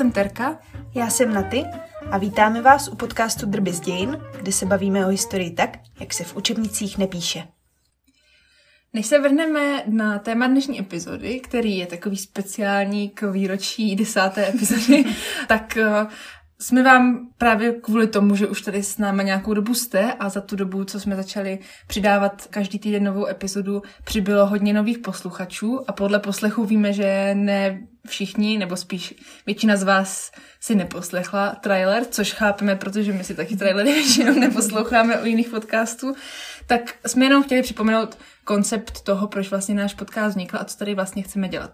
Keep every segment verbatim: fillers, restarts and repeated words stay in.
jsem Terka. Já jsem Naty a vítáme vás u podcastu Drby z dějin, kde se bavíme o historii tak, jak se v učebnicích nepíše. Než se vrhneme na téma dnešní epizody, který je takový speciální k výročí desáté epizody, tak jsme vám právě kvůli tomu, že už tady s námi nějakou dobu jste a za tu dobu, co jsme začali přidávat každý týden novou epizodu, přibylo hodně nových posluchačů a podle poslechu víme, že ne všichni, nebo spíš většina z vás si neposlechla trailer, což chápeme, protože my si taky trailery většinou neposloucháme u jiných podcastů. Tak jsme jenom chtěli připomenout koncept toho, proč vlastně náš podcast vznikl a co tady vlastně chceme dělat.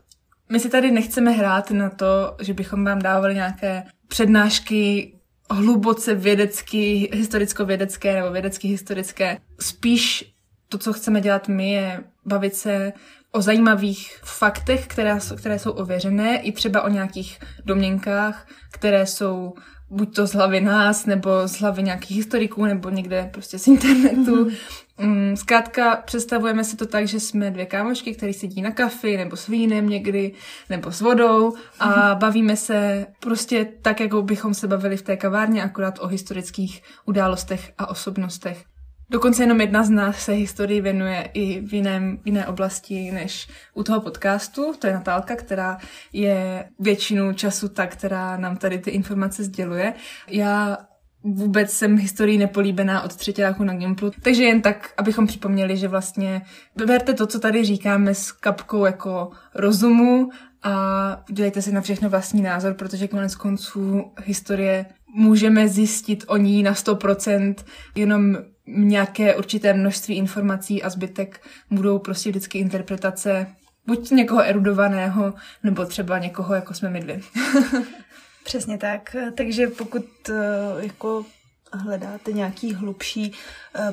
My si tady nechceme hrát na to, že bychom vám dávali nějaké přednášky hluboce vědecky, historicko-vědecké nebo vědecky-historické. Spíš to, co chceme dělat my, je bavit se o zajímavých faktech, které, které jsou ověřené, i třeba o nějakých domněnkách, které jsou buď to z hlavy nás, nebo z hlavy nějakých historiků, nebo někde prostě z internetu. Zkrátka představujeme si to tak, že jsme dvě kámošky, které sedí na kafi, nebo s vínem někdy, nebo s vodou a bavíme se prostě tak, jako bychom se bavili v té kavárně, akorát o historických událostech a osobnostech. Dokonce jenom jedna z nás se historii věnuje i v jiném, jiné oblasti než u toho podcastu. To je Natálka, která je většinu času ta, která nám tady ty informace sděluje. Já vůbec jsem historii nepolíbená od třetíku na Gimplu, takže jen tak, abychom připomněli, že vlastně berte to, co tady říkáme, s kapkou jako rozumu a dělejte si na všechno vlastní názor, protože konec konců historie můžeme zjistit o ní na sto procent jenom nějaké určité množství informací a zbytek budou prostě vždycky interpretace buď někoho erudovaného, nebo třeba někoho, jako jsme my dvě. Přesně tak. Takže pokud jako hledáte nějaký hlubší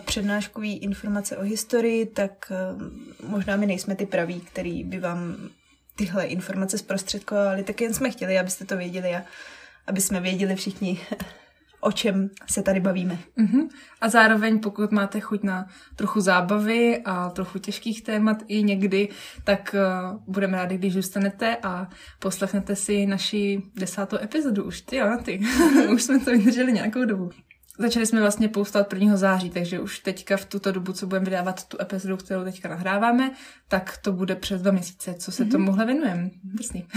přednáškový informace o historii, tak možná my nejsme ty praví, který by vám tyhle informace zprostředkovali, tak jen jsme chtěli, abyste to věděli a aby jsme věděli všichni, o čem se tady bavíme. Uh-huh. A zároveň, pokud máte chuť na trochu zábavy a trochu těžkých témat i někdy, tak uh, budeme rádi, když zůstanete a poslechnete si naši desátou epizodu. Už ty, jo, ty. Už jsme to vydrželi nějakou dobu. Začali jsme vlastně poustat prvního září, takže už teďka v tuto dobu, co budeme vydávat tu epizodu, kterou teďka nahráváme, tak to bude přes dva měsíce, co se uh-huh. tomuhle věnujeme. Drsný.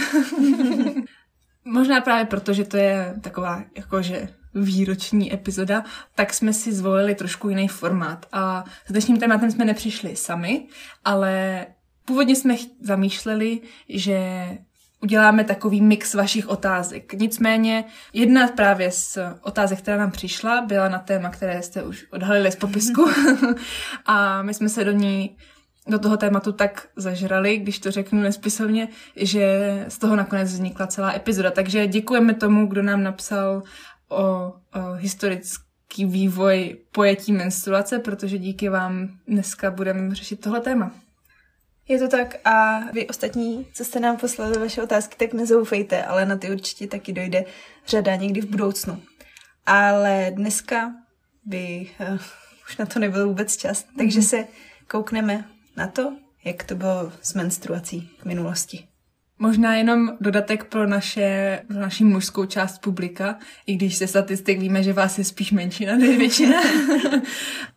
Možná právě proto, že to je taková jakože výroční epizoda, tak jsme si zvolili trošku jiný formát. A s dnešním tématem jsme nepřišli sami, ale původně jsme zamýšleli, že uděláme takový mix vašich otázek. Nicméně jedna právě z otázek, která nám přišla, byla na téma, které jste už odhalili z popisku. A my jsme se do ní do toho tématu tak zažrali, když to řeknu nespisovně, že z toho nakonec vznikla celá epizoda. Takže děkujeme tomu, kdo nám napsal o, o historický vývoj pojetí menstruace, protože díky vám dneska budeme řešit tohle téma. Je to tak a vy ostatní, co jste nám poslali vaše otázky, tak nezoufejte, ale na ty určitě taky dojde řada někdy v budoucnu. Ale dneska by uh, už na to nebyl vůbec čas, mm-hmm. takže se koukneme na to, jak to bylo s menstruací v minulosti. Možná jenom dodatek pro, naše, pro naši mužskou část publika, i když ze statistik víme, že vás je spíš menšina, než většina.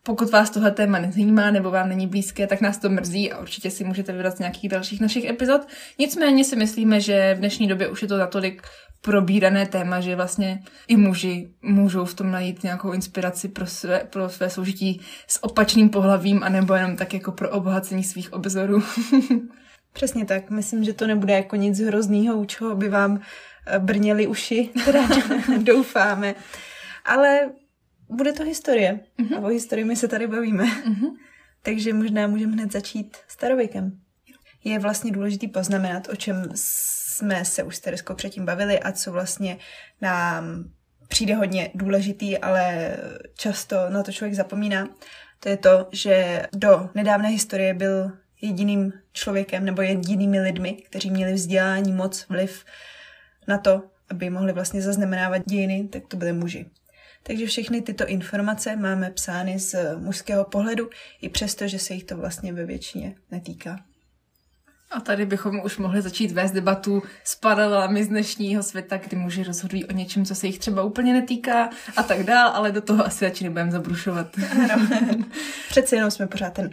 Pokud vás tohle téma nezajímá nebo vám není blízké, tak nás to mrzí a určitě si můžete vybrat z nějakých dalších našich epizod. Nicméně si myslíme, že v dnešní době už je to natolik probírané téma, že vlastně i muži můžou v tom najít nějakou inspiraci pro své, pro své soužití s opačným pohlavím anebo jenom tak jako pro obohacení svých obzorů. Přesně tak. Myslím, že to nebude jako nic hroznýho, u čeho by vám brněly uši, teda doufáme. Ale bude to historie. Uh-huh. A o historii my se tady bavíme. Uh-huh. Takže možná můžeme hned začít starověkem. Je vlastně důležitý poznamenat, o čem jsme se už s Tereskou předtím bavili a co vlastně nám přijde hodně důležitý, ale často na to člověk zapomíná. To je to, že do nedávné historie byl jediným člověkem nebo jedinými lidmi, kteří měli vzdělání, moc, vliv na to, aby mohli vlastně zaznamenávat dějiny, tak to byly muži. Takže všechny tyto informace máme psány z mužského pohledu, i přesto, že se jich to vlastně ve většině netýká. A tady bychom už mohli začít vést debatu s paralelami z dnešního světa, kdy muži rozhodují o něčem, co se jich třeba úplně netýká a tak dál, ale do toho asi radši nebudeme zabrušovat. Ano. Přeci jenom jsme pořád ten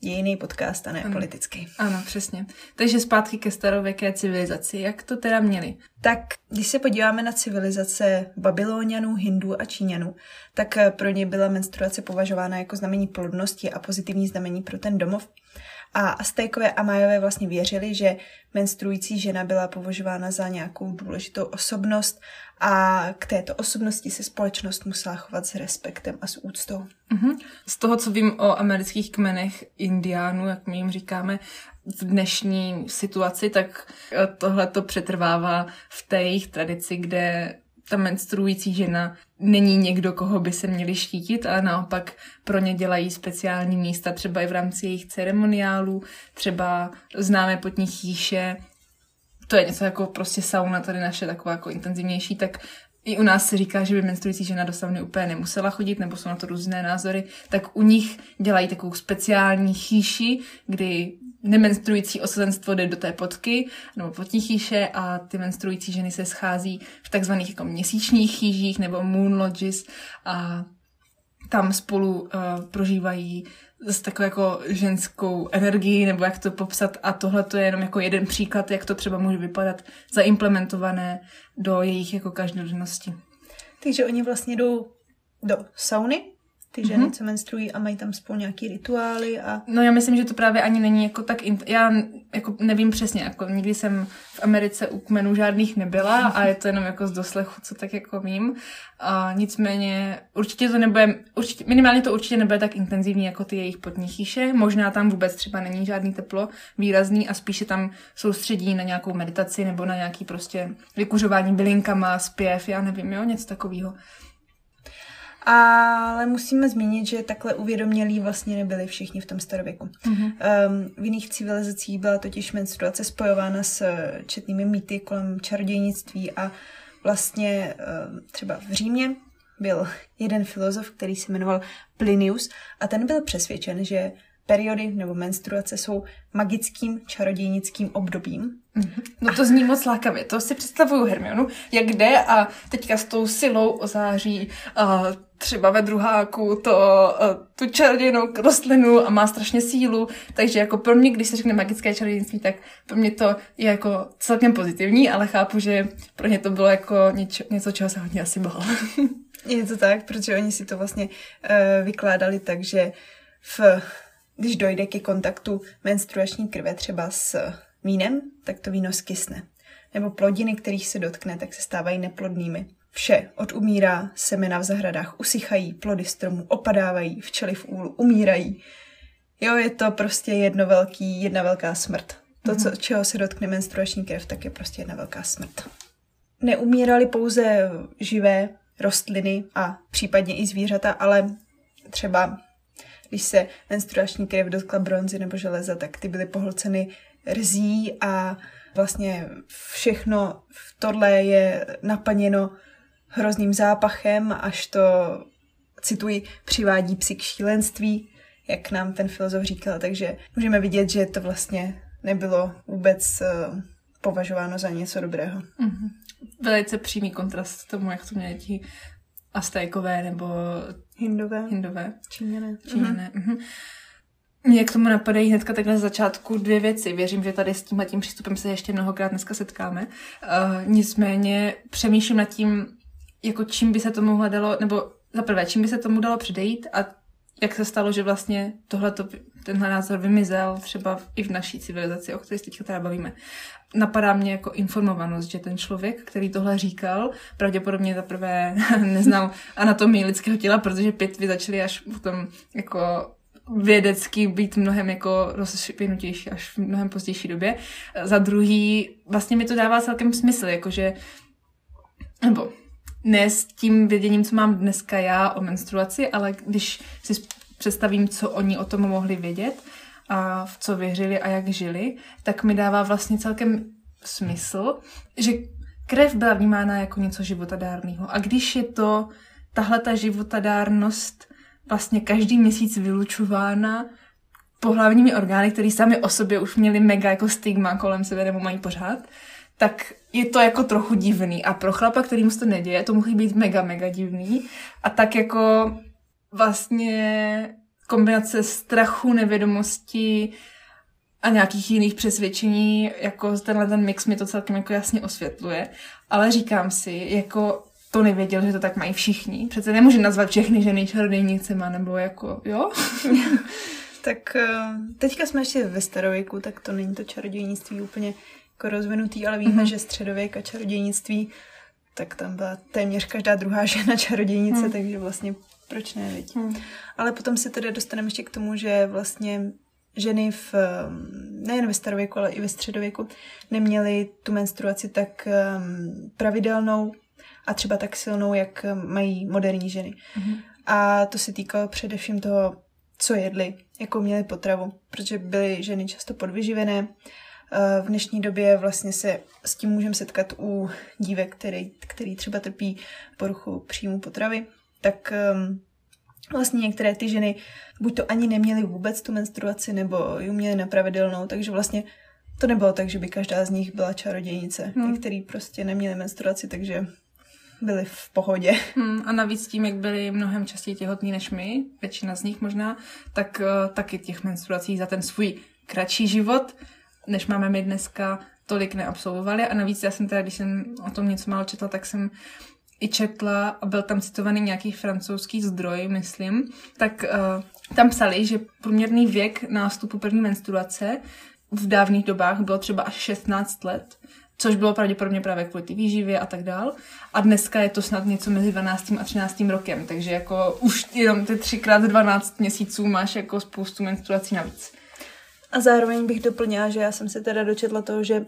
dějinný podcast a ne ano. politický. Ano, přesně. Takže zpátky ke starověké civilizaci. Jak to teda měli? Tak, když se podíváme na civilizace Babylonianů, Hindů a Číňanů, tak pro ně byla menstruace považována jako znamení plodnosti a pozitivní znamení pro ten domov. A Aztékové a Majové vlastně věřili, že menstruující žena byla považována za nějakou důležitou osobnost a k této osobnosti se společnost musela chovat s respektem a s úctou. Mm-hmm. Z toho, co vím o amerických kmenech indiánů, jak my jim říkáme, v dnešní situaci, tak tohle to přetrvává v té jejich tradici, kde ta menstruující žena není někdo, koho by se měli štítit, ale naopak pro ně dělají speciální místa, třeba i v rámci jejich ceremoniálů, třeba známe pod nich chýše. To je něco jako prostě sauna, tady naše taková jako intenzivnější, tak i u nás se říká, že by menstruující žena do sauny úplně nemusela chodit, nebo jsou na to různé názory, tak u nich dělají takovou speciální chýši, kdy nemenstruující osazenstvo jde do té potky nebo potní chýše a ty menstruující ženy se schází v takzvaných jako měsíčních chýžích nebo moon lodges a tam spolu uh, prožívají s takovou jako ženskou energii, nebo jak to popsat, a tohle to je jenom jako jeden příklad, jak to třeba může vypadat zaimplementované do jejich jako každodennosti. Takže oni vlastně jdou do sauny, ty ženy, mm-hmm. co menstruují a mají tam spolu nějaký rituály a... No já myslím, že to právě ani není jako tak... Int... Já jako nevím přesně, jako nikdy jsem v Americe u kmenů žádných nebyla a je to jenom jako z doslechu, co tak jako vím. A nicméně určitě to nebude... Určitě, minimálně to určitě nebude tak intenzivní jako ty jejich potní chýše. Možná tam vůbec třeba není žádný teplo výrazný a spíše tam soustředí na nějakou meditaci nebo na nějaký prostě vykuřování bylinkama, zpěv, já nevím, jo, něco takového. Ale musíme zmínit, že takhle uvědomělí vlastně nebyli všichni v tom starověku. Mm-hmm. Um, v jiných civilizacích byla totiž menstruace spojována s četnými mýty kolem čarodějnictví a vlastně um, třeba v Římě byl jeden filozof, který se jmenoval Plinius a ten byl přesvědčen, že periody nebo menstruace jsou magickým čarodějnickým obdobím. No to zní moc lákavě, to si představuju Hermionu, jak jde a teďka s tou silou ozáří uh, třeba ve druháku to, uh, tu čarodějnou rostlinu a má strašně sílu, takže jako pro mě, když se řekne magické čarodějnictví, tak pro mě to je jako celkem pozitivní, ale chápu, že pro ně to bylo jako něčo, něco, čeho se hodně asi bál. Je to tak, protože oni si to vlastně uh, vykládali tak, že v... Když dojde ke kontaktu menstruační krve třeba s vínem, tak to víno skysne. Nebo plodiny, kterých se dotkne, tak se stávají neplodnými. Vše odumírá, semena v zahradách usychají, plody stromů opadávají, včely v úlu umírají. Jo, je to prostě jedno velký, jedna velká smrt. To, mm-hmm. co, čeho se dotkne menstruační krev, tak je prostě jedna velká smrt. Neumíraly pouze živé rostliny a případně i zvířata, ale třeba... Když se menstruační krev dotkla bronzy nebo železa, tak ty byly pohlceny rzí a vlastně všechno v tohle je naplněno hrozným zápachem, až to, cituji, přivádí psy k šílenství, jak nám ten filozof říkal. Takže můžeme vidět, že to vlastně nebylo vůbec považováno za něco dobrého. Mm-hmm. Velice přímý kontrast k tomu, jak to měli ti Aztékové nebo Hindové. Hindové. Číňané. Číňané. Uh-huh. Mně k tomu napadají hnedka takhle z začátku dvě věci. Věřím, že tady s tímhletím přístupem se ještě mnohokrát dneska setkáme. Uh, nicméně přemýšlím nad tím, jako čím by se tomu hledalo, nebo zaprvé, čím by se tomu dalo předejít a jak se stalo, že vlastně tohleto, tenhle názor vymizel třeba i v naší civilizaci, o které se teďka teda bavíme. Napadá mě jako informovanost, že ten člověk, který tohle říkal, pravděpodobně zaprvé neznal anatomii lidského těla, protože pitvy začaly až potom jako vědecky být mnohem jako rozvinutější až v mnohem pozdější době. Za druhý, vlastně mi to dává celkem smysl, jakože, nebo ne s tím věděním, co mám dneska já o menstruaci, ale když si představím, co oni o tom mohli vědět a v co věřili a jak žili, tak mi dává vlastně celkem smysl, že krev byla vnímána jako něco životadárného. A když je to tahleta životadárnost vlastně každý měsíc vylučována pohlavními orgány, které sami o sobě už měly mega jako stigma kolem sebe nebo mají pořád, tak je to jako trochu divný. A pro chlapa, kterýmu se to neděje, to může být mega, mega divný. A tak jako vlastně kombinace strachu, nevědomosti a nějakých jiných přesvědčení, jako tenhle ten mix mi to celkem jako jasně osvětluje. Ale říkám si, jako to nevěděl, že to tak mají všichni. Přece nemůže nazvat všechny ženy čarodějnicema, nebo jako, jo? Tak teďka jsme ještě ve starověku, tak to není to čarodějnictví úplně jako rozvinutý, ale víme, mm-hmm. že středověk a čarodějnictví, tak tam byla téměř každá druhá žena čarodějnice, mm. takže vlastně proč ne, viď? Mm. Ale potom se teda dostaneme ještě k tomu, že vlastně ženy v, nejen ve starověku, ale i ve středověku neměly tu menstruaci tak pravidelnou a třeba tak silnou, jak mají moderní ženy. Mm-hmm. A to se týkalo především toho, co jedli, jakou měli potravu, protože byly ženy často podvyživené. V dnešní době vlastně se s tím můžeme setkat u dívek, který, který třeba trpí poruchu příjmu potravy, tak um, vlastně některé ty ženy buď to ani neměly vůbec tu menstruaci, nebo ji měly na pravidelnou, takže vlastně to nebylo tak, že by každá z nich byla čarodějnice. Hmm. Některý prostě neměli menstruaci, takže byli v pohodě. Hmm, a navíc tím, jak byli mnohem častěji těhotní než my, většina z nich možná, tak uh, taky těch menstruací za ten svůj kratší život, než máme my dneska, tolik neabsolvovali. A navíc já jsem teda, když jsem o tom něco málo četla, tak jsem i četla a byl tam citovaný nějaký francouzský zdroj, myslím, tak uh, tam psali, že průměrný věk nástupu první menstruace v dávných dobách bylo třeba až šestnáct let, což bylo pravděpodobně právě kvůli ty výživě a tak dál. A dneska je to snad něco mezi dvanáctým a třináctým rokem, takže jako už jenom ty třikrát dvanáct měsíců máš jako spoustu menstruací navíc. A zároveň bych doplnila, že já jsem se teda dočetla toho, že uh,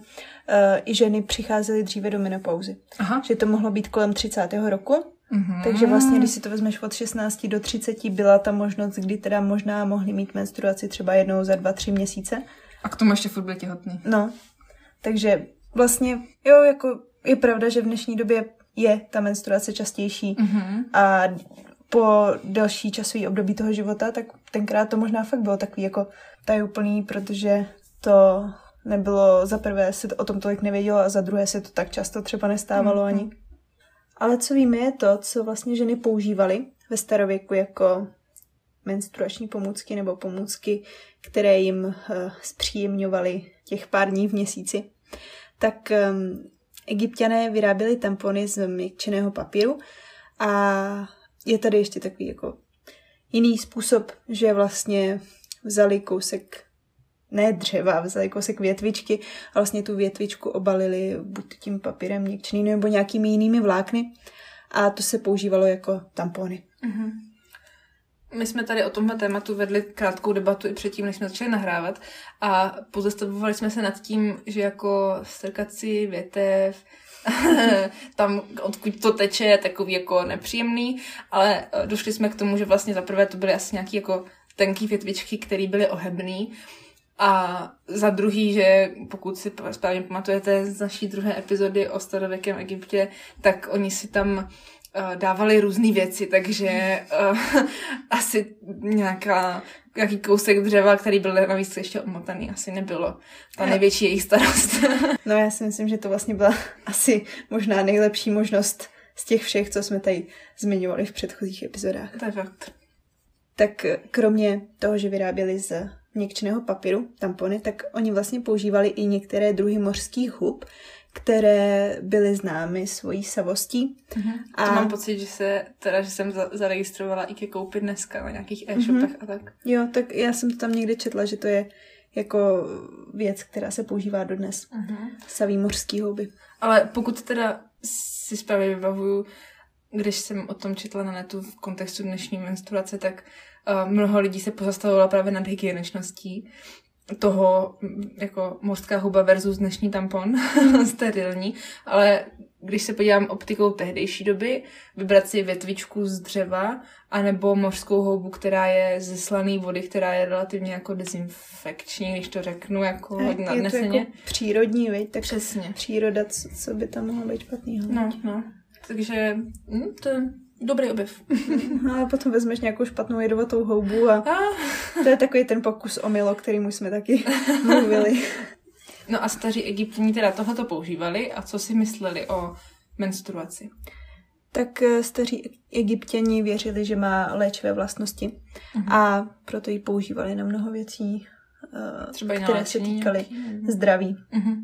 i ženy přicházely dříve do menopauzy. Aha. Že to mohlo být kolem třicátého roku. Mm-hmm. Takže vlastně, když si to vezmeš od šestnácti do třiceti, byla ta možnost, kdy teda možná mohly mít menstruaci třeba jednou za dva, tři měsíce. A k tomu ještě furt byly těhotný. No, takže vlastně, jo, jako je pravda, že v dnešní době je ta menstruace častější mm-hmm. a po další časový období toho života, tak tenkrát to možná fakt bylo takový jako tajuplný, protože to nebylo, za prvé se to o tom tolik nevědělo a za druhé se to tak často třeba nestávalo mm-hmm. ani. Ale co víme je to, co vlastně ženy používaly ve starověku jako menstruační pomůcky nebo pomůcky, které jim uh, zpříjemňovaly těch pár dní v měsíci. Tak um, Egypťané vyráběli tampony z měkčeného papíru a je tady ještě takový jako jiný způsob, že vlastně vzali kousek, ne dřeva, vzali kousek větvičky a vlastně tu větvičku obalili buď tím papírem měkčeným nebo nějakými jinými vlákny a to se používalo jako tampony. Mm-hmm. My jsme tady o tomhle tématu vedli krátkou debatu i předtím, než jsme začali nahrávat a pozastavovali jsme se nad tím, že jako strkací větev, tam, odkud to teče, je takový jako nepříjemný, ale došli jsme k tomu, že vlastně za prvé to byly asi nějaký jako tenký větvičky, které byly ohebný a za druhý, že pokud si správně pamatujete z naší druhé epizody o starověkém Egyptě, tak oni si tam dávali různé věci, takže uh, asi nějaká, nějaký kousek dřeva, který byl navíc ještě omotaný, asi nebylo ta největší jejich starost. No já si myslím, že to vlastně byla asi možná nejlepší možnost z těch všech, co jsme tady zmiňovali v předchozích epizodách. To je fakt. Tak kromě toho, že vyráběli z měkčeného papíru tampony, tak oni vlastně používali i některé druhy mořských hub, které byly známy svojí savostí. Mm-hmm. A to mám pocit, že se teda, že jsem za- zaregistrovala i ke koupi dneska na nějakých e-shopech mm-hmm. a tak. Jo, tak já jsem to tam někde četla, že to je jako věc, která se používá dodnes. Mm-hmm. Saví mořský houby. Ale pokud teda si správně vybavuju, když jsem o tom četla na netu v kontextu dnešní menstruace, tak uh, mnoho lidí se pozastavovalo právě nad hygieničností toho jako mořská huba versus dnešní tampon, sterilní, ale když se podívám optikou tehdejší doby, vybrat si větvičku z dřeva anebo mořskou houbu, která je ze slané vody, která je relativně jako dezinfekční, když to řeknu, jako hodně nadneseně. Je to jako přírodní, viď? Tak přesně. Příroda, co, co by tam mohlo být špatného. No, no. Takže hm, to Dobrý objev. Ale potom vezmeš nějakou špatnou jedovatou houbu a to je takový ten pokus o milo, kterým jsme taky mluvili. No a staří Egyptěni teda tohleto používali a co si mysleli o menstruaci? Tak staří Egyptěni věřili, že má léčivé vlastnosti uh-huh. a proto ji používali na mnoho věcí, třeba které se týkaly nějaký... zdraví. Uh-huh.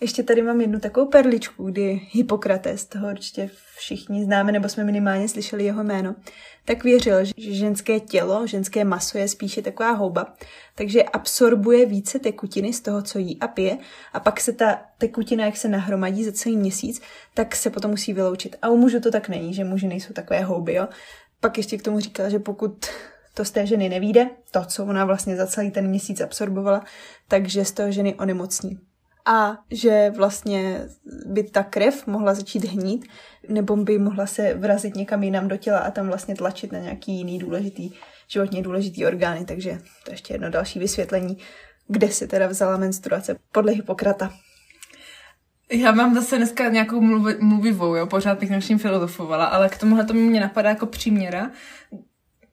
Ještě tady mám jednu takovou perličku, kdy Hippokrates, toho určitě všichni známe, nebo jsme minimálně slyšeli jeho jméno, tak věřil, že ženské tělo, ženské maso je spíše taková houba, takže absorbuje více tekutiny z toho, co jí a pije, a pak se ta tekutina, jak se nahromadí za celý měsíc, tak se potom musí vyloučit. A u mužů to tak není, že muži nejsou takové houby, jo. Pak ještě k tomu říkala, že pokud to z té ženy nevyjde, to, co ona vlastně za celý ten měsíc absorbovala, takže z toho ženy onemocní. A že vlastně by ta krev mohla začít hnít, nebo by mohla se vrazit někam jinam do těla a tam vlastně tlačit na nějaký jiný důležitý, životně důležitý orgány. Takže to ještě jedno další vysvětlení, kde se teda vzala menstruace podle Hippokrata. Já mám zase dneska nějakou mluv- mluvivou, jo, pořád bych naším filozofovala, ale k tomuhle tomu mě napadá jako příměra,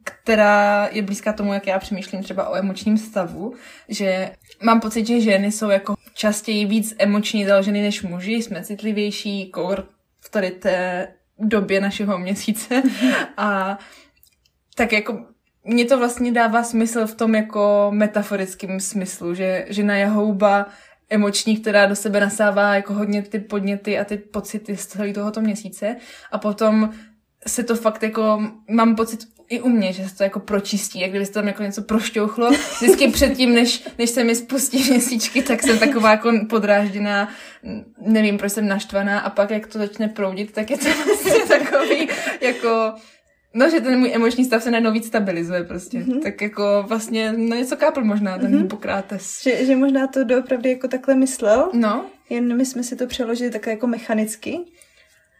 která je blízká tomu, jak já přemýšlím třeba o emočním stavu, že mám pocit, že ženy jsou jako častěji víc emočně založeny než muži, jsme citlivější, kor v tady té době našeho měsíce a tak jako mně to vlastně dává smysl v tom jako metaforickém smyslu, že žena je houba emoční, která do sebe nasává jako hodně ty podněty a ty pocity z celého tohoto měsíce a potom se to fakt jako, mám pocit i u mě, že se to jako pročistí, jak kdyby se tam jako něco prošťouchlo. Vždycky předtím, než, než se mi spustí měsíčky, tak jsem taková jako podrážděná, nevím, proč jsem naštvaná a pak, jak to začne proudit, tak je to vlastně takový jako, no, že ten můj emoční stav se najednou víc stabilizuje prostě. Mm-hmm. Tak jako vlastně na no, něco kápl možná ten mm-hmm. Hippokrates. Že, že možná to doopravdy jako takhle myslel, no. Jen my jsme si to přeložili takhle jako mechanicky.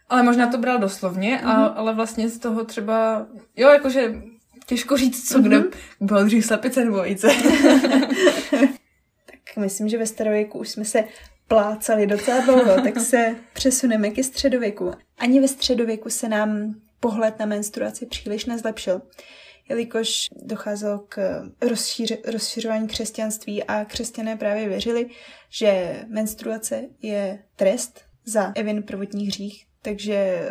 Ale možná to bral doslovně, mm-hmm. a, ale vlastně z toho třeba, jo, jakože těžko říct, co mm-hmm. kdo byl dřív slepice nebo dvojice. Tak myslím, že ve starověku už jsme se plácali docela dlouho, tak se přesuneme ke středověku. Ani ve středověku se nám pohled na menstruaci příliš nezlepšil, jelikož docházelo k rozšíř, rozšiřování křesťanství a křesťané právě věřili, že menstruace je trest za Evin prvotní hřích. Takže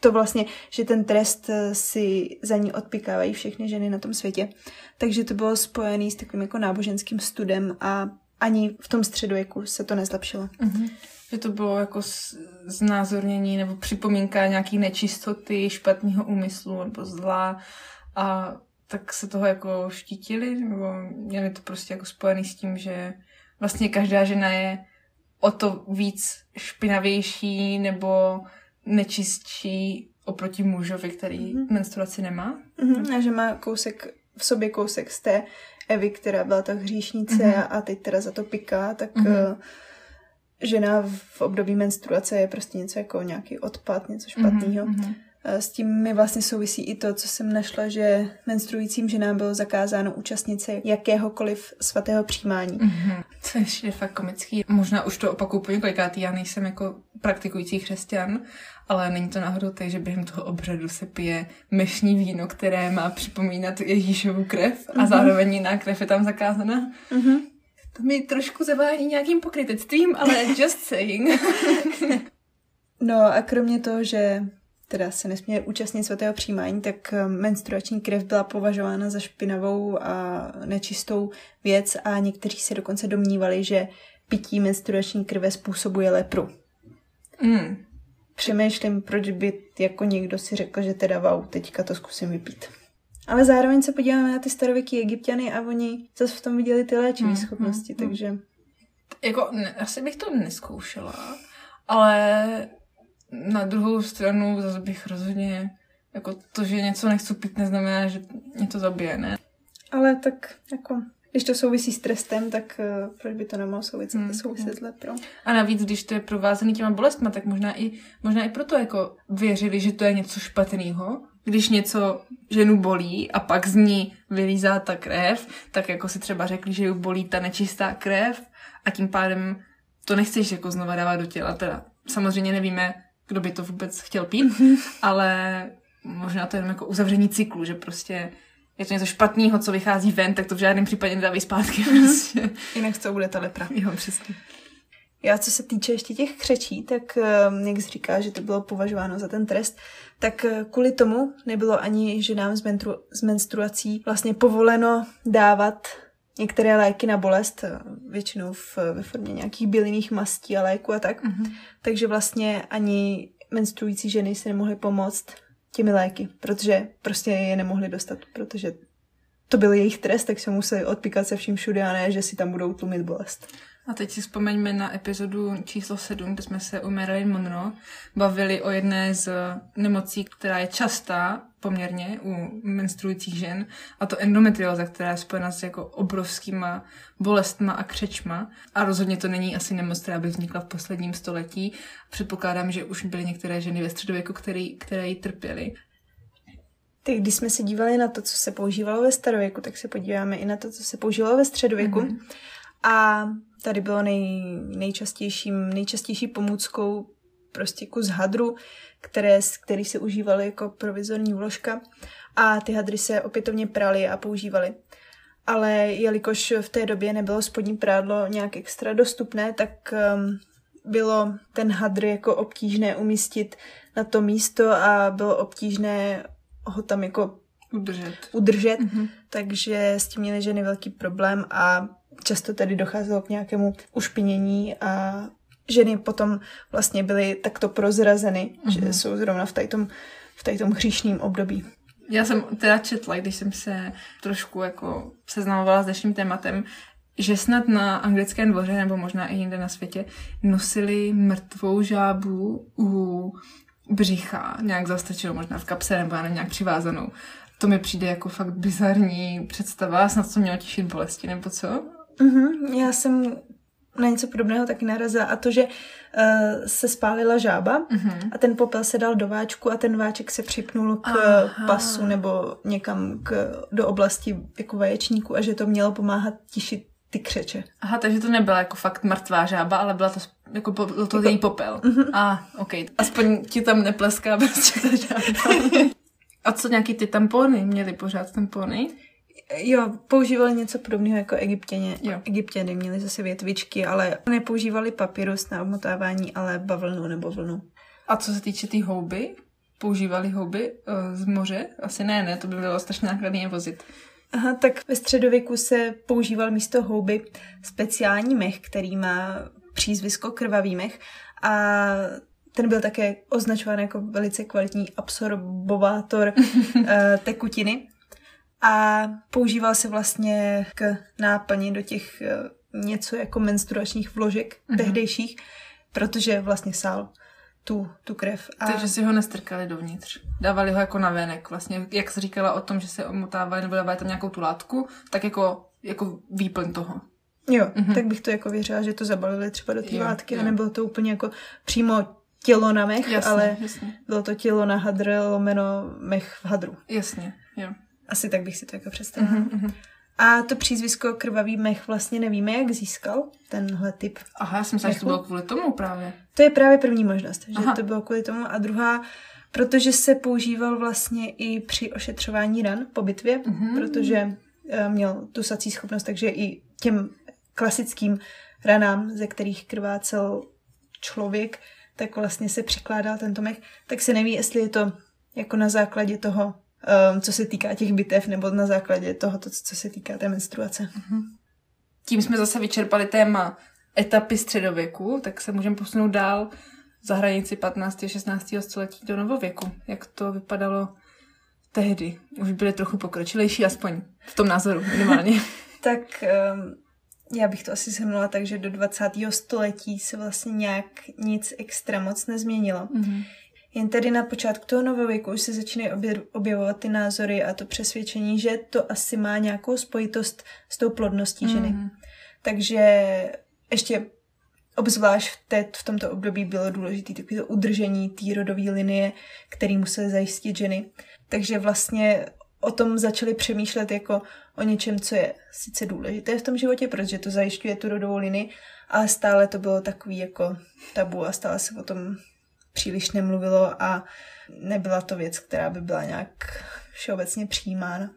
to vlastně, že ten trest si za ní odpikávají všechny ženy na tom světě. Takže to bylo spojené s takovým jako náboženským studem a ani v tom středověku se to nezlepšilo. Mm-hmm. Že to bylo jako znázornění nebo připomínka nějaký nečistoty, špatného úmyslu nebo zla a tak se toho jako štítili nebo měli to prostě jako spojené s tím, že vlastně každá žena je o to víc špinavější nebo nečistší oproti mužovi, který mm-hmm. menstruaci nemá. Mm-hmm. A že má kousek v sobě kousek z té Evy, která byla tak hříšnice mm-hmm. a teď teda za to piká, tak mm-hmm. žena v období menstruace je prostě něco jako nějaký odpad, něco špatného. Mm-hmm. S tím mi vlastně souvisí i to, co jsem našla, že menstruujícím ženám bylo zakázáno účastnit se jakéhokoliv svatého přijímání. Mm-hmm. To je fakt komický. Možná už to opakuju po několikátý, já nejsem jako praktikující křesťan, ale není to náhodou tak, že během toho obřadu se pije mešní víno, které má připomínat Ježíšovu krev a mm-hmm. zároveň jiná krev je tam zakázaná. Mm-hmm. To mi trošku zavání nějakým pokrytectvím, ale just saying. No a kromě toho, že teda se nesměli účastnit svatého přijímání, tak menstruační krev byla považována za špinavou a nečistou věc a někteří se dokonce domnívali, že pití menstruační krve způsobuje lepru. Mm. Přemýšlím, proč by jako někdo si řekl, že teda wow, teďka to zkusím vypít. Ale zároveň se podíváme na ty starověký Egypťany a oni zase v tom viděli ty léčivé mm, schopnosti, mm, takže... Mm. Jako, ne, asi bych to neskoušela, ale... Na druhou stranu zase bych rozhodně, jako to, že něco nechci pít, neznamená, že mě to zabije, ne? Ale tak, jako, když to souvisí s trestem, tak uh, proč by to nemalo souviset, hmm. souviset lepro? A navíc, když to je provázaný těma bolestma, tak možná i, možná i proto jako věřili, že to je něco špatného. Když něco ženu bolí a pak z ní vylízá ta krev, tak jako si třeba řekli, že ju bolí ta nečistá krev a tím pádem to nechceš jako znova dávat do těla. Teda samozřejmě nevíme, kdo by to vůbec chtěl pít, mm-hmm. ale možná to je jenom jako uzavření cyklu, že prostě je to něco špatného, co vychází ven, tak to v žádném případě nedávají zpátky. Mm-hmm. Prostě. Jinak to bude ta lepra. Jo, přesně. Já, co se týče ještě těch křečí, tak jak jsi říká, že to bylo považováno za ten trest, tak kvůli tomu nebylo ani ženám s menstruací vlastně povoleno dávat některé léky na bolest, většinou v, ve formě nějakých bylinných mastí a léku a tak. Mm-hmm. Takže vlastně ani menstruující ženy si nemohly pomoct těmi léky, protože prostě je nemohly dostat, protože to byl jejich trest, tak se museli odpíkat se vším všude a ne, že si tam budou tlumit bolest. A teď si vzpomeňme na epizodu číslo sedm, kde jsme se u Marilyn Monroe bavili o jedné z nemocí, která je častá poměrně u menstruujících žen, a to endometrioza, která je spojena s jako obrovskýma bolestma a křečma. A rozhodně to není asi nemoc, která by vznikla v posledním století. Předpokládám, že už byly některé ženy ve středověku, který, které ji trpěly. Tak když jsme se dívali na to, co se používalo ve starověku, tak se podíváme i na to, co se používalo ve středověku. Mm-hmm. A tady bylo nej, nejčastějším, nejčastější pomůckou prostě kus hadru, které, který se užívaly jako provizorní vložka. A ty hadry se opětovně praly a používaly. Ale jelikož v té době nebylo spodní prádlo nějak extra dostupné, tak um, bylo ten hadr jako obtížné umístit na to místo a bylo obtížné ho tam jako udržet. udržet mm-hmm. Takže s tím měly ženy velký problém a často tady docházelo k nějakému ušpinění a ženy potom vlastně byly takto prozrazeny, mm-hmm. že jsou zrovna v tajtom, v tajtom hříšným období. Já jsem teda četla, když jsem se trošku jako seznamovala s dnešním tématem, že snad na anglickém dvoře nebo možná i jinde na světě nosili mrtvou žábu u břicha, nějak zastrčenou možná v kapse nebo já nějak přivázanou. To mi přijde jako fakt bizarní představa, snad to mělo těšit bolesti nebo co? Mm-hmm. Já jsem na něco podobného taky narazila a to, že uh, se spálila žába mm-hmm. a ten popel se dal do váčku a ten váček se připnul k Aha. pasu nebo někam k, do oblasti jako vaječníku a že to mělo pomáhat tišit ty křeče. Aha, takže to nebyla jako fakt mrtvá žába, ale byla to jako po, to jako... její popel. Mm-hmm. A, ah, ok. Aspoň ti tam nepleská prostě ta žába. A co nějaký ty tampony? Měli pořád tampony? Jo, používali něco podobného jako Egyptěně. Jo. Egyptěny měli zase větvičky, ale nepoužívali papyrus na obmotávání, ale bavlnu nebo vlnu. A co se týče ty houby? Používali houby uh, z moře? Asi ne, ne, to by bylo strašně nákladné je vozit. Aha, tak ve středověku se používal místo houby speciální mech, který má přízvisko krvavý mech a ten byl také označován jako velice kvalitní absorbovátor uh, tekutiny. A používal se vlastně k náplni do těch něco jako menstruačních vložek mm-hmm. tehdejších, protože vlastně sál tu, tu krev. A... Takže si ho nestrkali dovnitř. Dávali ho jako na venek. Vlastně, jak jsi říkala o tom, že se omotávali nebo dávali tam nějakou tu látku, tak jako, jako výplň toho. Jo, mm-hmm. tak bych to jako věřila, že to zabalili třeba do té látky jo. a nebylo to úplně jako přímo tělo na mech, jasně, ale jasně. bylo to tělo na hadr lomeno mech v hadru. Jasně, jo. Asi tak bych si to jako představila. Mm-hmm. A to přízvisko krvavý mech vlastně nevíme, jak získal tenhle typ. Aha, já jsem se, že to bylo kvůli tomu právě. To je právě první možnost, že Aha. to bylo kvůli tomu. A druhá, protože se používal vlastně i při ošetřování ran po bitvě, mm-hmm. protože měl tu sací schopnost, takže i těm klasickým ranám, ze kterých krvácel člověk, tak vlastně se přikládal tento mech. Tak se neví, jestli je to jako na základě toho, co se týká těch bitev, nebo na základě toho, co se týká té menstruace. Tím jsme zase vyčerpali téma etapy středověku, tak se můžeme posunout dál za hranici patnáctého a šestnáctého století do novověku. Jak to vypadalo tehdy? Už byly trochu pokročilejší, aspoň v tom názoru minimálně. Tak já bych to asi shrnula tak, že do dvacátého století se vlastně nějak nic extra moc nezměnilo. Mm-hmm. Jen tedy na počátku toho novověku už se začínají objevovat ty názory a to přesvědčení, že to asi má nějakou spojitost s tou plodností ženy. Mm. Takže ještě obzvlášť v, té, v tomto období bylo důležité takové to udržení té rodové linie, který musely zajistit ženy. Takže vlastně o tom začaly přemýšlet jako o něčem, co je sice důležité v tom životě, protože to zajišťuje tu rodovou linii, ale stále to bylo takový jako tabu a stále se o tom příliš nemluvilo a nebyla to věc, která by byla nějak všeobecně přijímána.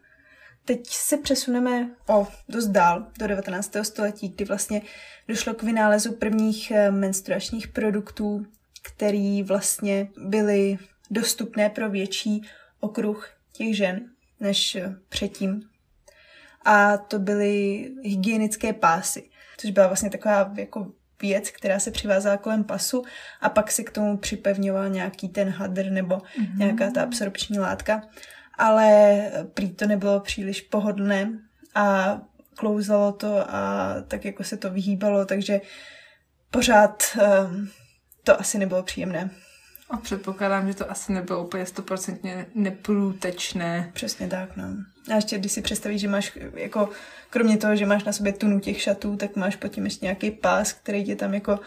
Teď se přesuneme o dost dál, do devatenáctého století, kdy vlastně došlo k vynálezu prvních menstruačních produktů, které vlastně byly dostupné pro větší okruh těch žen než předtím. A to byly hygienické pásy, což byla vlastně taková jako věc, která se přivázala kolem pasu a pak se k tomu připevňoval nějaký ten hadr nebo mm-hmm. nějaká ta absorpční látka. Ale prý to nebylo příliš pohodlné a klouzalo to a tak jako se to vyhýbalo, takže pořád um, to asi nebylo příjemné. A předpokládám, že to asi nebylo úplně stoprocentně neprůtečné. Přesně tak, no. A ještě když si představíš, že máš, jako kromě toho, že máš na sobě tunu těch šatů, tak máš pod tím ještě nějaký pás, který tě tam jako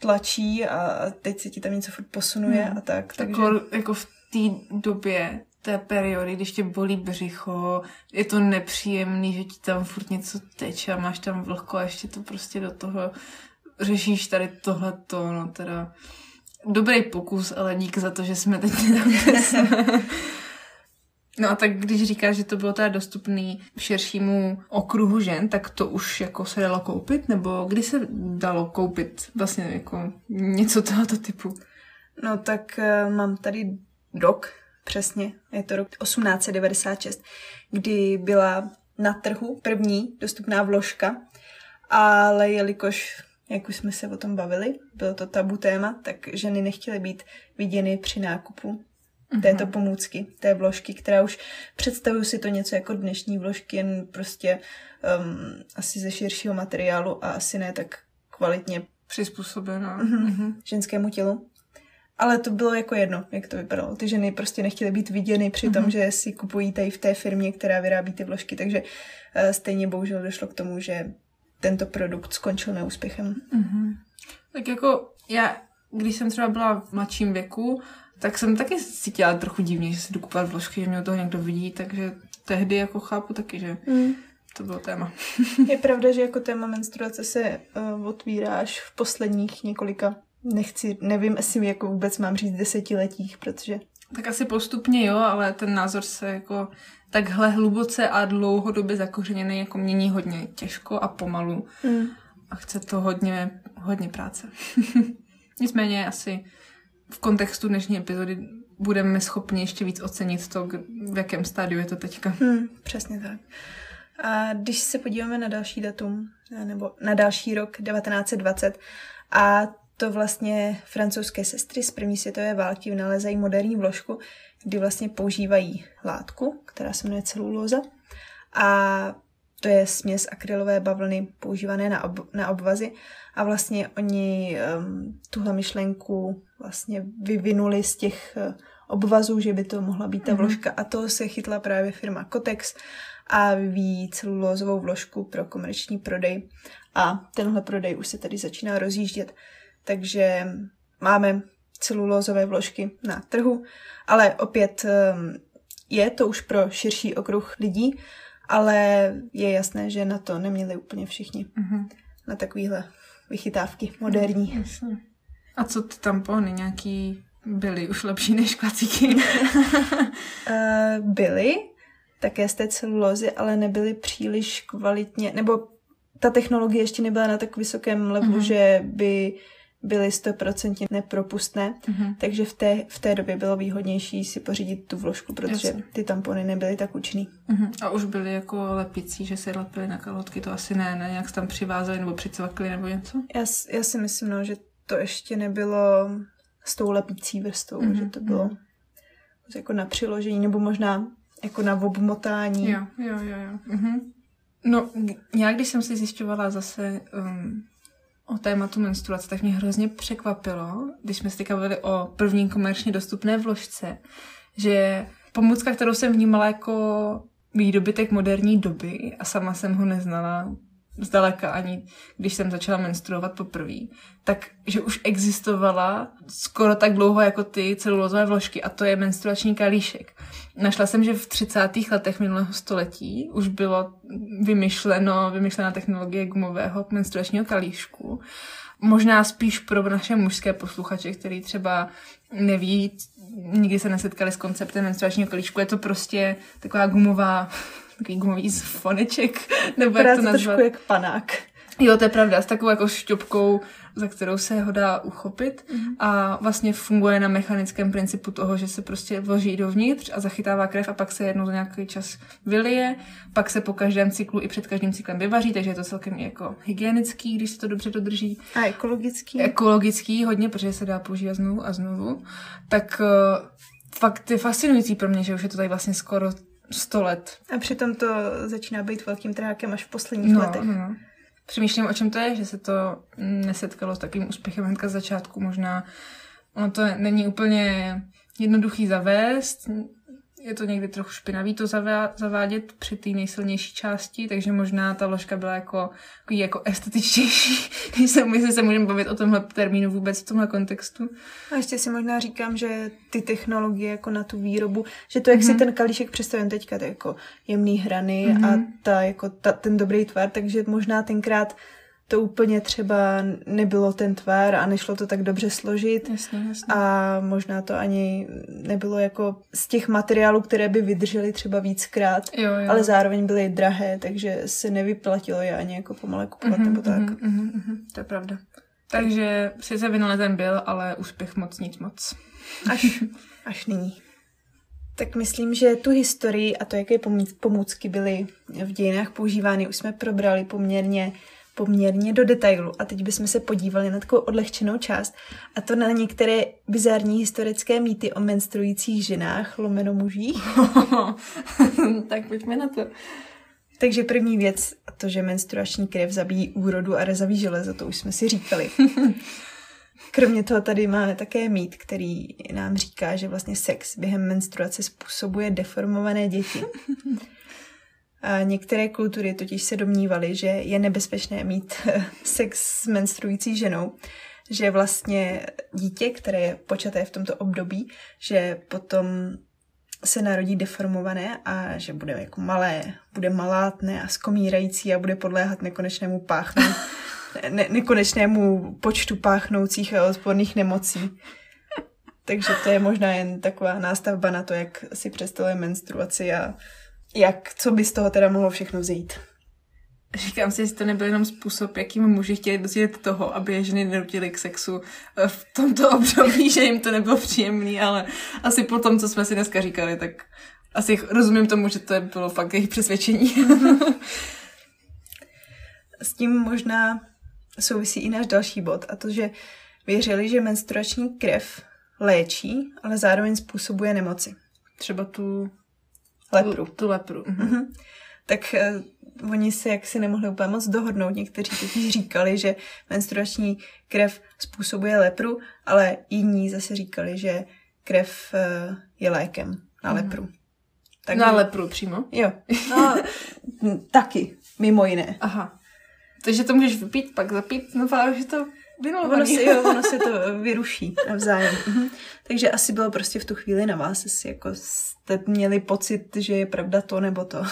tlačí a teď se ti tam něco furt posunuje hmm. a tak. Takže jako v té době té periody, když tě bolí břicho, je to nepříjemný, že ti tam furt něco teče a máš tam vlhko a ještě to prostě do toho řešíš tady tohleto, no teda dobrý pokus, ale dík za to, že jsme teď tam. No a tak když říkáš, že to bylo teda dostupný širšímu okruhu žen, tak to už jako se dalo koupit? Nebo kdy se dalo koupit vlastně jako něco tohoto typu? No tak mám tady rok, přesně, je to rok osmnáct devadesát šest, kdy byla na trhu první dostupná vložka, ale jelikož, jak už jsme se o tom bavili, bylo to tabu téma, tak ženy nechtěly být viděny při nákupu mm-hmm. této pomůcky, té vložky, která už představuju si to něco jako dnešní vložky, jen prostě um, asi ze širšího materiálu a asi ne tak kvalitně přizpůsobená mm-hmm. ženskému tělu. Ale to bylo jako jedno, jak to vypadalo. Ty ženy prostě nechtěly být viděny při tom, mm-hmm. že si kupují tady v té firmě, která vyrábí ty vložky, takže uh, stejně bohužel došlo k tomu, že tento produkt skončil neúspěchem. Mm-hmm. Tak jako já, když jsem třeba byla v mladším věku, tak jsem taky cítila trochu divně, že si jdu kupovat vložky, že mě toho někdo vidí, takže tehdy jako chápu taky, že mm. to bylo téma. Je pravda, že jako téma menstruace se uh, otvírá až v posledních několika Nechci, nevím, jestli jako vůbec mám říct desetiletích, protože... Tak asi postupně jo, ale ten názor se jako takhle hluboce a dlouhodobě zakořeněný jako mění hodně těžko a pomalu. Mm. A chce to hodně, hodně práce. Nicméně asi v kontextu dnešní epizody budeme schopni ještě víc ocenit to, v jakém stádiu je to teďka. Mm, přesně tak. A když se podíváme na další datum, nebo na další rok devatenáct dvacet a to vlastně francouzské sestry z první světové války vynalezají moderní vložku, kdy vlastně používají látku, která se jmenuje celulóza. A to je směs akrylové bavlny používané na, ob- na obvazy. A vlastně oni um, tuhle myšlenku vlastně vyvinuli z těch uh, obvazů, že by to mohla být ta vložka. A to se chytla právě firma Kotex a vyvíjí celulózovou vložku pro komerční prodej. A tenhle prodej už se tady začíná rozjíždět. Takže máme celulózové vložky na trhu, ale opět je to už pro širší okruh lidí, ale je jasné, že na to neměli úplně všichni. Mm-hmm. Na takovýhle vychytávky moderní. Mm, a co ty tampony nějaký byly už lepší než klasiky? Byly, také z té celulózy, ale nebyly příliš kvalitně, nebo ta technologie ještě nebyla na tak vysokém levelu, mm-hmm. že by byly stoprocentně nepropustné, mm-hmm. takže v té, v té době bylo výhodnější si pořídit tu vložku, protože Jasně. ty tampony nebyly tak účinný. Mm-hmm. A už byly jako lepicí, že se lepily na kalhotky, to asi ne, ne, nějak se tam přivázely nebo přicvakly nebo něco? Já, já si myslím, no, že to ještě nebylo s tou lepicí vrstvou, mm-hmm. že to bylo mm-hmm. jako na přiložení, nebo možná jako na obmotání. Jo, jo, jo. jo. Mm-hmm. No, já když jsem si zjišťovala zase... Um, o tématu menstruace, tak mě hrozně překvapilo, když jsme si teďka bavili o první komerčně dostupné vložce, že pomůcka, kterou jsem vnímala jako výdobytek moderní doby a sama jsem ho neznala zdaleka ani, když jsem začala menstruovat poprvé, tak že už existovala skoro tak dlouho jako ty celulózové vložky a to je menstruační kalíšek. Našla jsem, že v třicátých letech minulého století už bylo vymyšleno, vymyšlená technologie gumového menstruačního kalíšku. možná spíš pro naše mužské posluchače, který třeba neví, nikdy se nesetkali s konceptem menstruačního kalíčku, je to prostě taková gumová, takový gumový foneček, nebo jak to nazvat. Trošku jak panák. Jo, to je pravda, s takovou jako šťopkou, za kterou se ho dá uchopit mm. a vlastně funguje na mechanickém principu toho, že se prostě vloží dovnitř a zachytává krev a pak se jednou za nějaký čas vylije, pak se po každém cyklu i před každým cyklem vyvaří, takže je to celkem jako hygienický, když se to dobře dodrží. A ekologický. Ekologický hodně, protože se dá používat znovu a znovu. Tak uh, fakt je fascinující pro mě, že už je to tady vlastně skoro sto let. A přitom to začíná být velkým trákem až v posledních no, letech. No. Přemýšlím, o čem to je, že se to nesetkalo s takovým úspěchem hnedka z začátku. Možná ono to není úplně jednoduchý zavést, je to někdy trochu špinavý to zavá- zavádět při té nejsilnější části, takže možná ta vložka byla jako, jako estetičtější, když se, my se můžeme bavit o tomhle termínu vůbec v tomhle kontextu. A ještě si možná říkám, že ty technologie jako na tu výrobu, že to, jak mm-hmm. si ten kalíšek představím teďka, to je jako jemný hrany mm-hmm. a ta, jako ta, ten dobrý tvar, takže možná tenkrát to úplně třeba nebylo ten tvar a nešlo to tak dobře složit. Jasně, jasně. A možná to ani nebylo jako z těch materiálů, které by vydržely třeba víckrát, jo, jo. ale zároveň byly drahé, takže se nevyplatilo je ani jako pomale kupovat mm-hmm, nebo tak. Mm-hmm, mm-hmm, to je pravda. Takže sice vynalezen byl, ale úspěch moc nic moc. Až, až nyní. Tak myslím, že tu historii a to, jaké pomůcky byly v dějinách používány, už jsme probrali poměrně poměrně do detailu. A teď bychom se podívali na takovou odlehčenou část, a to na některé bizarní historické mýty o menstruujících ženách, lomeno mužích. Tak pojďme na to. Takže první věc, a to, že menstruační krev zabíjí úrodu a rezaví železo, to už jsme si říkali. Kromě toho tady máme také mýt, který nám říká, že vlastně sex během menstruace způsobuje deformované děti. A některé kultury totiž se domnívaly, že je nebezpečné mít sex s menstruující ženou, že vlastně dítě, které je počaté v tomto období, že potom se narodí deformované a že bude jako malé, bude malátné a skomírající a bude podléhat nekonečnému páchnu, ne- nekonečnému počtu páchnoucích a odporných nemocí. Takže to je možná jen taková nástavba na to, jak si představuje menstruaci a jak, co by z toho teda mohlo všechno vzít? Říkám si, jestli to nebyl jenom způsob, jakým muži chtěli dozvědět toho, aby je ženy nenutily k sexu v tomto období, že jim to nebylo příjemné, ale asi po tom, co jsme si dneska říkali, tak asi rozumím tomu, že to bylo fakt jejich přesvědčení. S tím možná souvisí i náš další bod, a to, že věřili, že menstruační krev léčí, ale zároveň způsobuje nemoci. Třeba tu... Lepru. Tu, tu lepru. Mm-hmm. Tak uh, oni se jaksi nemohli úplně moc dohodnout. Někteří totiž říkali, že menstruační krev způsobuje lepru, ale jiní zase říkali, že krev uh, je lékem na mm. lepru. Tak na by... lepru přímo? Jo. No, taky, mimo jiné. Aha. Takže to můžeš vypít, pak zapít, no ale už je to vynulovaný. Ono se, jo, ono se to vyruší navzájem. Mhm. Takže asi bylo prostě v tu chvíli na vás, jestli jako jste měli pocit, že je pravda to nebo to.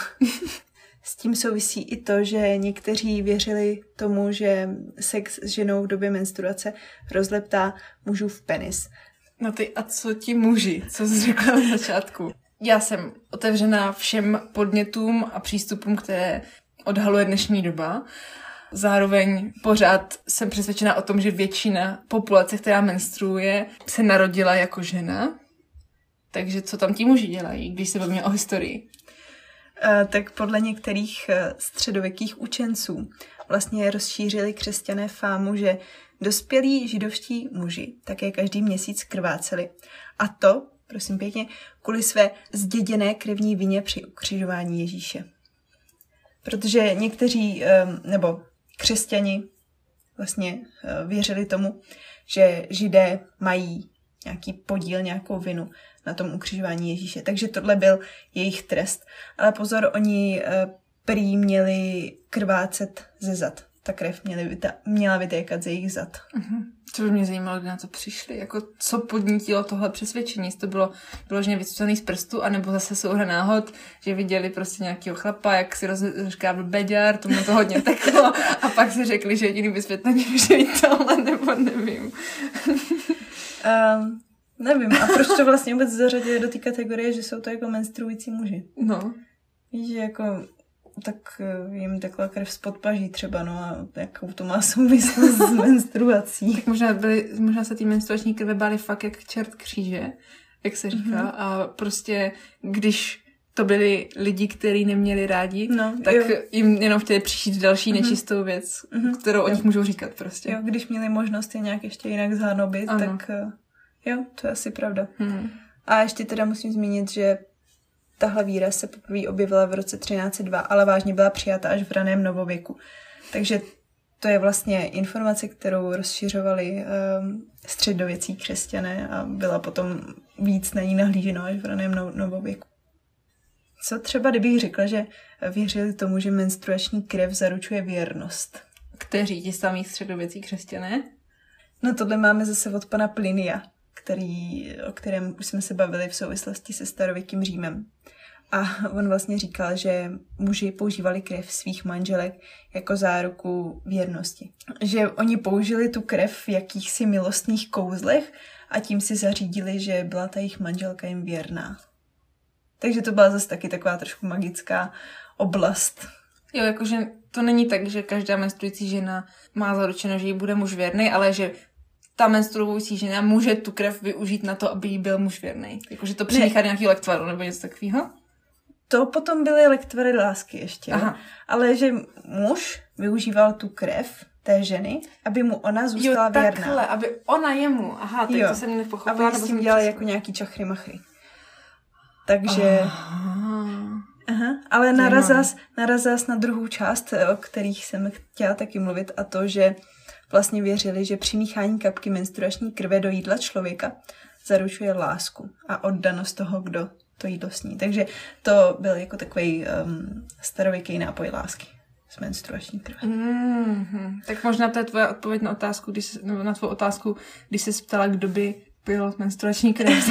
S tím souvisí i to, že někteří věřili tomu, že sex s ženou v době menstruace rozleptá mužův penis. No ty a co ti muži? Co jsi řekla na začátku? Já jsem otevřená všem podnětům a přístupům, které odhaluje dnešní doba. Zároveň pořád jsem přesvědčena o tom, že většina populace, která menstruuje, se narodila jako žena. Takže co tam ti muži dělají, když se bavíme o historii? Tak podle některých středověkých učenců vlastně rozšířili křesťané fámu, že dospělí židovští muži také každý měsíc krváceli. A to, prosím pěkně, kvůli své zděděné krevní vině při ukřižování Ježíše. Protože někteří, nebo křesťani vlastně věřili tomu, že židé mají nějaký podíl, nějakou vinu na tom ukřižování Ježíše. Takže tohle byl jejich trest. Ale pozor, oni prý měli krvácet ze zad. ta krev měla, vyta- měla vytékat ze jejich zad. Uh-huh. To by mě zajímalo, kdy na to přišli. Jako, co podnítilo tohle přesvědčení? Jestli to bylo vyloženě vycucaný z prstu, anebo zase souhra náhod, že viděli prostě nějakého chlapa, jak si rozřkával beďar, tomu to hodně teklo a pak si řekli, že jediný vysvětlení, že je tohle, nebo nevím. um, nevím. A proč to vlastně vůbec zařadili do té kategorie, že jsou to jako menstruující muži? No. Že jako... tak jim takhle krev spod paží třeba, no a jakou to má souvislost s menstruací. Tak možná, byly, možná se ty menstruační krve bály fakt jak čert kříže, jak se říká, mm-hmm. a prostě když to byli lidi, kteří neměli rádi, no, tak jo. jim jenom chtěli přišít další mm-hmm. nečistou věc, mm-hmm. kterou o nich můžou říkat prostě. Jo, když měli možnost je nějak ještě jinak zhanobit, ano. tak jo, to je asi pravda. Mm-hmm. A ještě teda musím zmínit, že tahle víra se poprvé objevila v roce třináct set dva, ale vážně byla přijata až v raném novověku. Takže to je vlastně informace, kterou rozšiřovali um, středověcí křesťané a byla potom víc na ní nahlíženo až v raném no- novověku. Co třeba, kdybych řekla, že věřili tomu, že menstruační krev zaručuje věrnost? Kteří ti samí středověcí křesťané? No tohle máme zase od pana Plinia. Který, o kterém už jsme se bavili v souvislosti se starověkým Římem. A on vlastně říkal, že muži používali krev svých manželek jako záruku věrnosti. Že oni použili tu krev v jakýchsi milostných kouzlech a tím si zařídili, že byla ta jejich manželka jim věrná. Takže to byla zase taky taková trošku magická oblast. Jo, jakože to není tak, že každá menstruující žena má zaručeno, že jí bude muž věrný, ale že ta menstruující žena může tu krev využít na to, aby jí byl muž věrnej. Jakože to přenechá nějaký lektvaru nebo něco takového? To potom byly lektvary lásky ještě. Aha. Ale že muž využíval tu krev té ženy, aby mu ona zůstala věrná. Jo, takhle, věrná. Aby ona jemu. Aha, tak jo. To jsem nepochopila. Aby s tím dělali jako nějaký čachry machry. Takže... Aha. Aha. Ale narazás, narazás na druhou část, o kterých jsem chtěla taky mluvit, a to, že vlastně věřili, že přimíchání kapky menstruační krve do jídla člověka zaručuje lásku a oddanost toho, kdo to jídlo sní. Takže to byl jako takový um, starověký nápoj lásky z menstruační krve. Mm-hmm. Tak možná to je tvoje odpověď na otázku, když, na tvou otázku, když jsi ptala, kdo by pil menstruační krev.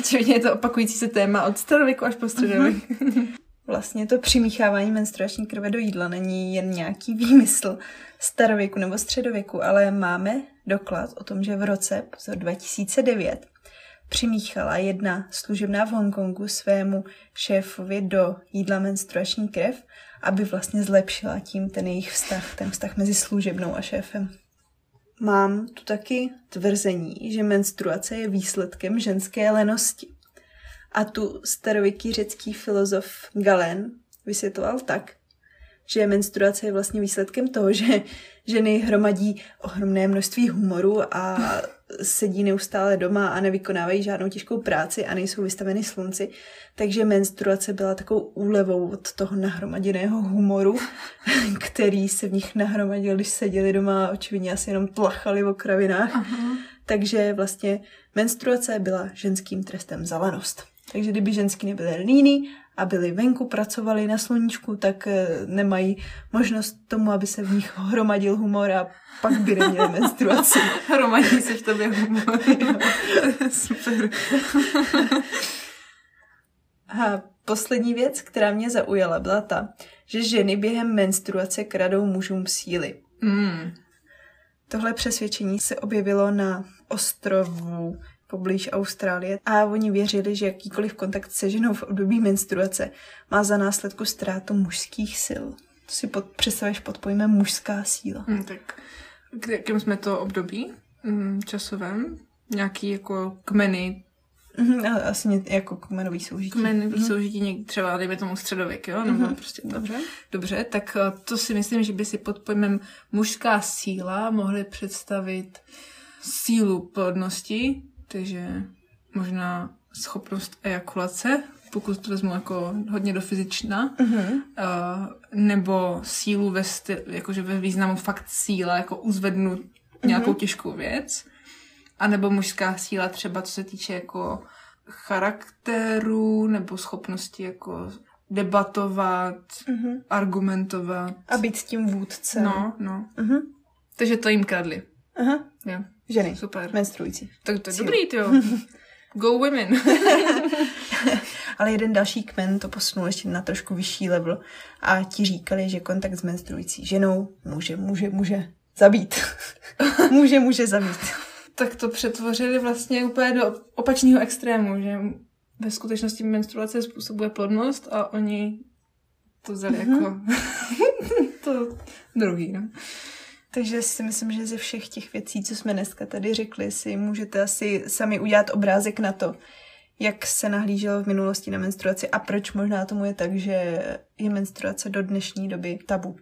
Očividně je to opakující se téma od starověku až po středověk. Mm-hmm. Vlastně to přimíchávání menstruační krve do jídla není jen nějaký výmysl starověku nebo středověku, ale máme doklad o tom, že v roce dva tisíce devět přimíchala jedna služebná v Hongkongu svému šéfovi do jídla menstruační krev, aby vlastně zlepšila tím ten jejich vztah, ten vztah mezi služebnou a šéfem. Mám tu taky tvrzení, že menstruace je výsledkem ženské lenosti. A tu starověký řecký filozof Galen vysvětloval tak, že menstruace je vlastně výsledkem toho, že ženy hromadí ohromné množství humoru a sedí neustále doma a nevykonávají žádnou těžkou práci a nejsou vystaveny slunci. Takže menstruace byla takovou úlevou od toho nahromaděného humoru, který se v nich nahromadil, když seděli doma a očividně asi jenom plachali v okravinách. Aha. Takže vlastně menstruace byla ženským trestem za lenost. Takže kdyby ženský nebyly líný a byli venku, pracovali na sluníčku, tak nemají možnost tomu, aby se v nich hromadil humor a pak by neměli menstruaci. Hromadí se v tobě humor. Super. A poslední věc, která mě zaujala, byla ta, že ženy během menstruace kradou mužům síly. Mm. Tohle přesvědčení se objevilo na ostrovu poblíž Austrálie a oni věřili, že jakýkoliv kontakt se ženou v období menstruace má za následku ztrátu mužských sil. To si pod, představuješ pod pojmem mužská síla. Hmm, tak k jakém jsme to období hmm, časovém? Nějaký jako kmeny? Hmm, asi ně, jako kmenový soužití. Kmenový hmm. soužití třeba, dejme tomu středověk, jo? Nebo hmm. prostě to. Dobře. Dobře, tak to si myslím, že by si pod pojmem mužská síla mohli představit sílu plodnosti, takže možná schopnost ejakulace, pokud to vezmu jako hodně do fyzična, uh-huh. nebo sílu ve, styl, jakože ve významu fakt síla, jako uzvednu nějakou uh-huh. těžkou věc, anebo mužská síla třeba, co se týče jako charakteru nebo schopnosti jako debatovat, uh-huh. argumentovat. A být s tím vůdcem. No, no. Uh-huh. Takže to jim kradli. Aha. Jo. Ženy. Super. Menstruující. Tak to je Cíl. Dobrý, tyjo. Go women. Ale jeden další kmen to posunul ještě na trošku vyšší level a ti říkali, že kontakt s menstruující ženou může, může, může zabít. může, může zabít. Tak to přetvořili vlastně úplně do opačného extrému, že ve skutečnosti menstruace způsobuje plodnost a oni to vzali mm-hmm. jako to druhý, no. Takže si myslím, že ze všech těch věcí, co jsme dneska tady řekli, si můžete asi sami udělat obrázek na to, jak se nahlíželo v minulosti na menstruaci a proč možná tomu je tak, že je menstruace do dnešní doby tabu.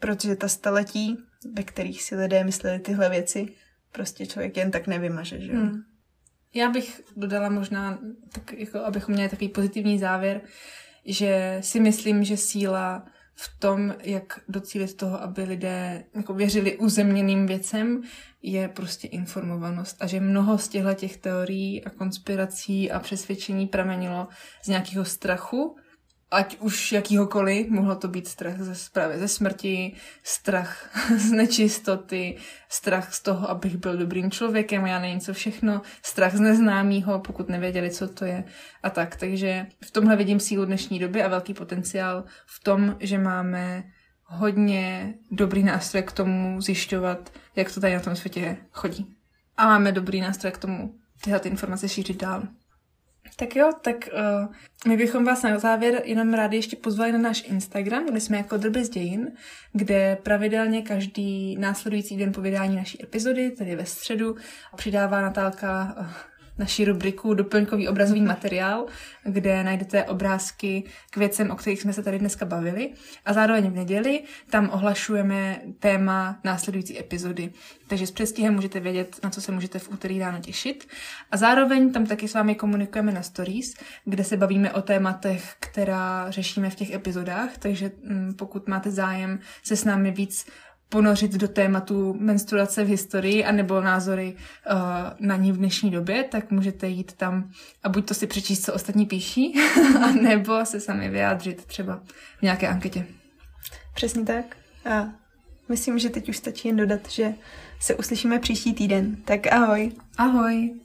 Protože ta staletí, ve kterých si lidé mysleli tyhle věci, prostě člověk jen tak nevymaže, že jo? Hmm. Já bych dodala možná, tak jako, abychom měli takový pozitivní závěr, že si myslím, že síla v tom, jak docílit toho, aby lidé jako věřili uzemněným věcem, je prostě informovanost. A že mnoho z těch teorií a konspirací a přesvědčení pramenilo z nějakého strachu, ať už jakýhokoliv, mohlo to být strach ze zprávy ze smrti, strach z nečistoty, strach z toho, abych byl dobrým člověkem, já nevím co všechno, strach z neznámého, pokud nevěděli, co to je a tak. Takže v tomhle vidím sílu dnešní doby a velký potenciál v tom, že máme hodně dobrý nástroj k tomu zjišťovat, jak to tady na tom světě chodí. A máme dobrý nástroj k tomu tyhle informace šířit dál. Tak jo, tak uh, my bychom vás na závěr jenom rádi ještě pozvali na náš Instagram, kde jsme jako Drby z dějin, kde pravidelně každý následující den po vydání naší epizody, tedy ve středu, přidává Natálka uh, naši rubriku doplňkový obrazový materiál, kde najdete obrázky k věcem, o kterých jsme se tady dneska bavili. A zároveň v neděli tam ohlašujeme téma následující epizody. Takže s předstihem můžete vědět, na co se můžete v úterý ráno těšit. A zároveň tam taky s vámi komunikujeme na stories, kde se bavíme o tématech, která řešíme v těch epizodách. Takže hm, pokud máte zájem se s námi víc ponořit do tématu menstruace v historii anebo názory uh, na ní v dnešní době, tak můžete jít tam a buď to si přečíst, co ostatní píší, anebo se sami vyjádřit třeba v nějaké anketě. Přesně tak. A myslím, že teď už stačí jen dodat, že se uslyšíme příští týden. Tak ahoj. Ahoj.